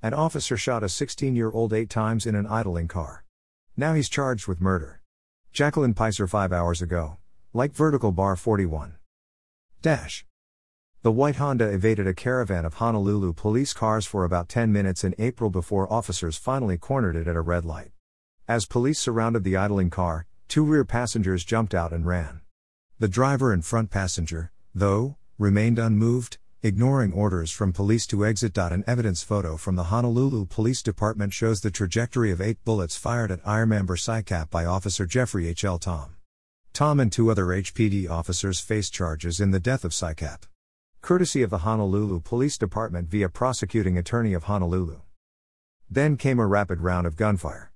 An officer shot a 16-year-old 8 times in an idling car. Now he's charged with murder. Jacqueline Pyser 5 hours ago. Like vertical bar 41. Dash. The white Honda evaded a caravan of Honolulu police cars for about 10 minutes in April before officers finally cornered it at a red light. As police surrounded the idling car, 2 rear passengers jumped out and ran. The driver and front passenger, though, remained unmoved, ignoring orders from police to exit. An evidence photo from the Honolulu Police Department shows the trajectory of 8 bullets fired at Iremember Sykap by Officer Jeffrey H. L. Tom. Tom and 2 other HPD officers face charges in the death of Sykap. Courtesy of the Honolulu Police Department via Prosecuting Attorney of Honolulu. Then came a rapid round of gunfire.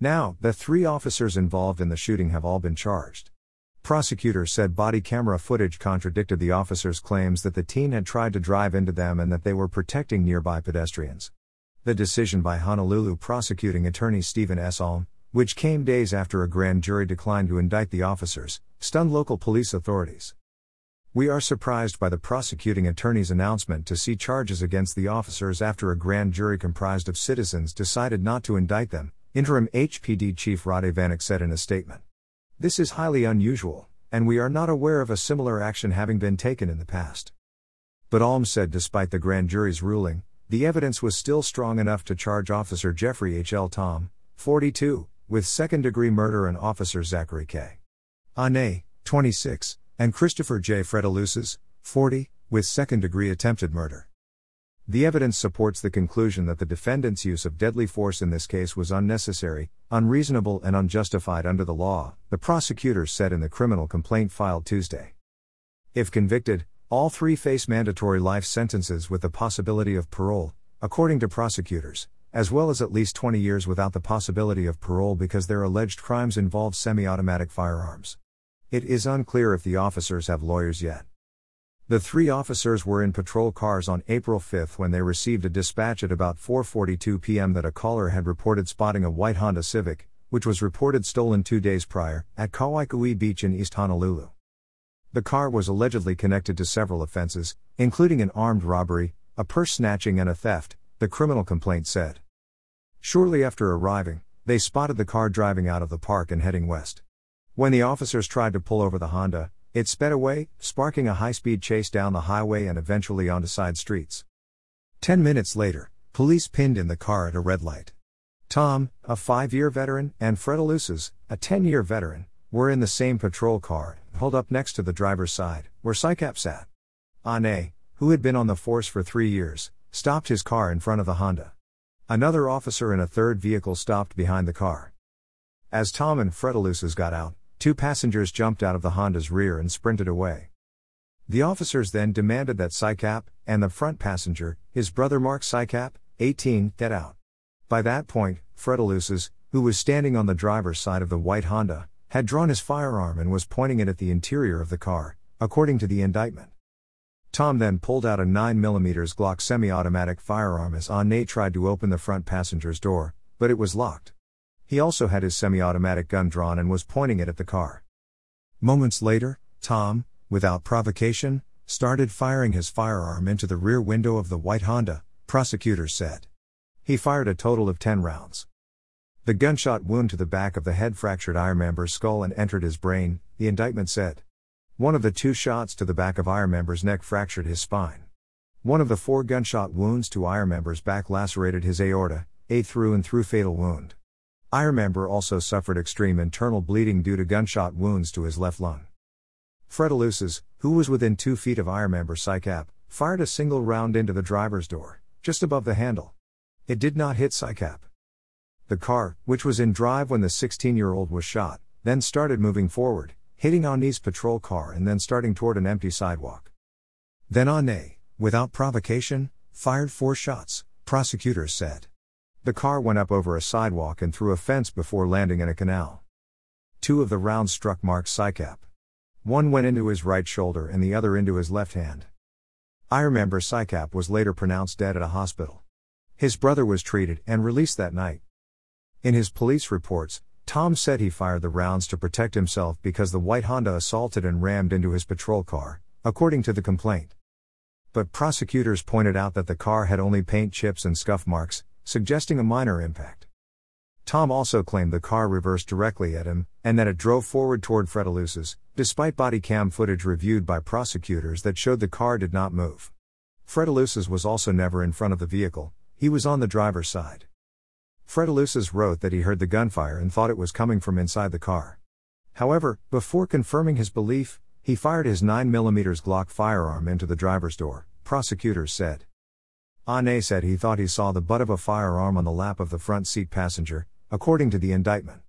Now, the 3 officers involved in the shooting have all been charged. Prosecutor said body camera footage contradicted the officers' claims that the teen had tried to drive into them and that they were protecting nearby pedestrians. The decision by Honolulu Prosecuting Attorney Stephen S. Alm, which came days after a grand jury declined to indict the officers, stunned local police authorities. We are surprised by the prosecuting attorney's announcement to see charges against the officers after a grand jury comprised of citizens decided not to indict them, Interim HPD Chief Rod Vanek said in a statement. This is highly unusual, and we are not aware of a similar action having been taken in the past. But Alm said despite the grand jury's ruling, the evidence was still strong enough to charge Officer Jeffrey H. L. Tom, 42, with second-degree murder and Officer Zachary K. Anae, 26, and Christopher J. Fredeluses, 40, with second-degree attempted murder. The evidence supports the conclusion that the defendant's use of deadly force in this case was unnecessary, unreasonable and unjustified under the law, the prosecutor said in the criminal complaint filed Tuesday. If convicted, all 3 face mandatory life sentences with the possibility of parole, according to prosecutors, as well as at least 20 years without the possibility of parole because their alleged crimes involve semi-automatic firearms. It is unclear if the officers have lawyers yet. The 3 officers were in patrol cars on April 5 when they received a dispatch at about 4:42 p.m. that a caller had reported spotting a white Honda Civic, which was reported stolen 2 days prior, at Kawaikui Beach in East Honolulu. The car was allegedly connected to several offenses, including an armed robbery, a purse snatching and a theft, the criminal complaint said. Shortly after arriving, they spotted the car driving out of the park and heading west. When the officers tried to pull over the Honda, it sped away, sparking a high-speed chase down the highway and eventually onto side streets. 10 minutes later, police pinned in the car at a red light. Tom, a 5-year veteran, and Fredeluses, a 10-year veteran, were in the same patrol car, pulled up next to the driver's side, where Sykap sat. Anae, who had been on the force for 3 years, stopped his car in front of the Honda. Another officer in a 3rd vehicle stopped behind the car. As Tom and Fredeluses got out, 2 passengers jumped out of the Honda's rear and sprinted away. The officers then demanded that Sykap, and the front passenger, his brother Mark Sykap, 18, get out. By that point, Fredeluses, who was standing on the driver's side of the white Honda, had drawn his firearm and was pointing it at the interior of the car, according to the indictment. Tom then pulled out a 9mm Glock semi-automatic firearm as Anae tried to open the front passenger's door, but it was locked. He also had his semi-automatic gun drawn and was pointing it at the car. Moments later, Tom, without provocation, started firing his firearm into the rear window of the white Honda, prosecutors said. He fired a total of 10 rounds. The gunshot wound to the back of the head fractured Iremember's skull and entered his brain, the indictment said. One of the 2 shots to the back of Iremember's neck fractured his spine. One of the 4 gunshot wounds to Iremember's back lacerated his aorta, a through-and-through fatal wound. Iremember also suffered extreme internal bleeding due to gunshot wounds to his left lung. Fredeluses, who was within 2 feet of Iremember Sykap, fired a single round into the driver's door, just above the handle. It did not hit Sykap. The car, which was in drive when the 16-year-old was shot, then started moving forward, hitting Anae's patrol car and then starting toward an empty sidewalk. Then Anae, without provocation, fired 4 shots, prosecutors said. The car went up over a sidewalk and through a fence before landing in a canal. 2 of the rounds struck Mark Sykap. One went into his right shoulder and the other into his left hand. Iremember Sykap was later pronounced dead at a hospital. His brother was treated and released that night. In his police reports, Tom said he fired the rounds to protect himself because the white Honda assaulted and rammed into his patrol car, according to the complaint. But prosecutors pointed out that the car had only paint chips and scuff marks, suggesting a minor impact. Tom also claimed the car reversed directly at him, and that it drove forward toward Fredeluses, despite body cam footage reviewed by prosecutors that showed the car did not move. Fredeluses was also never in front of the vehicle, he was on the driver's side. Fredeluses wrote that he heard the gunfire and thought it was coming from inside the car. However, before confirming his belief, he fired his 9mm Glock firearm into the driver's door, prosecutors said. Anae said he thought he saw the butt of a firearm on the lap of the front seat passenger, according to the indictment.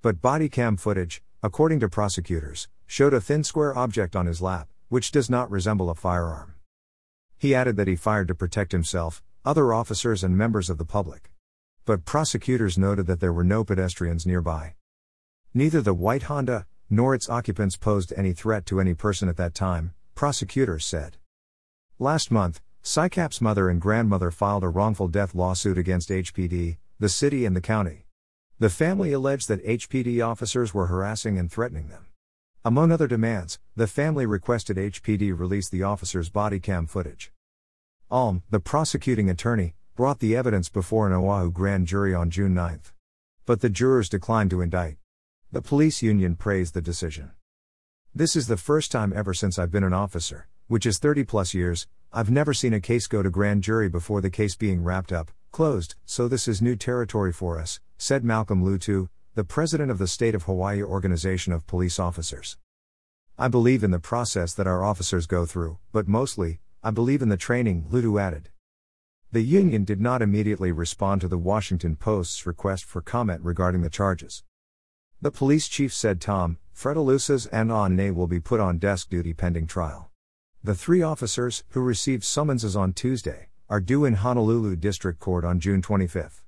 But body cam footage, according to prosecutors, showed a thin square object on his lap, which does not resemble a firearm. He added that he fired to protect himself, other officers and members of the public. But prosecutors noted that there were no pedestrians nearby. Neither the white Honda nor its occupants posed any threat to any person at that time, prosecutors said. Last month, Sykap's mother and grandmother filed a wrongful death lawsuit against HPD, the city and the county. The family alleged that HPD officers were harassing and threatening them. Among other demands, the family requested HPD release the officers' body cam footage. Alm, the prosecuting attorney, brought the evidence before an Oahu grand jury on June 9. But the jurors declined to indict. The police union praised the decision. This is the first time ever since I've been an officer, which is 30-plus years, I've never seen a case go to grand jury before the case being wrapped up, closed, so this is new territory for us, said Malcolm Lutu, the president of the State of Hawaii Organization of Police Officers. I believe in the process that our officers go through, but mostly, I believe in the training, Lutu added. The union did not immediately respond to the Washington Post's request for comment regarding the charges. The police chief said Tom, Fredeluses and Anae will be put on desk duty pending trial. The three officers, who received summonses on Tuesday, are due in Honolulu District Court on June 25.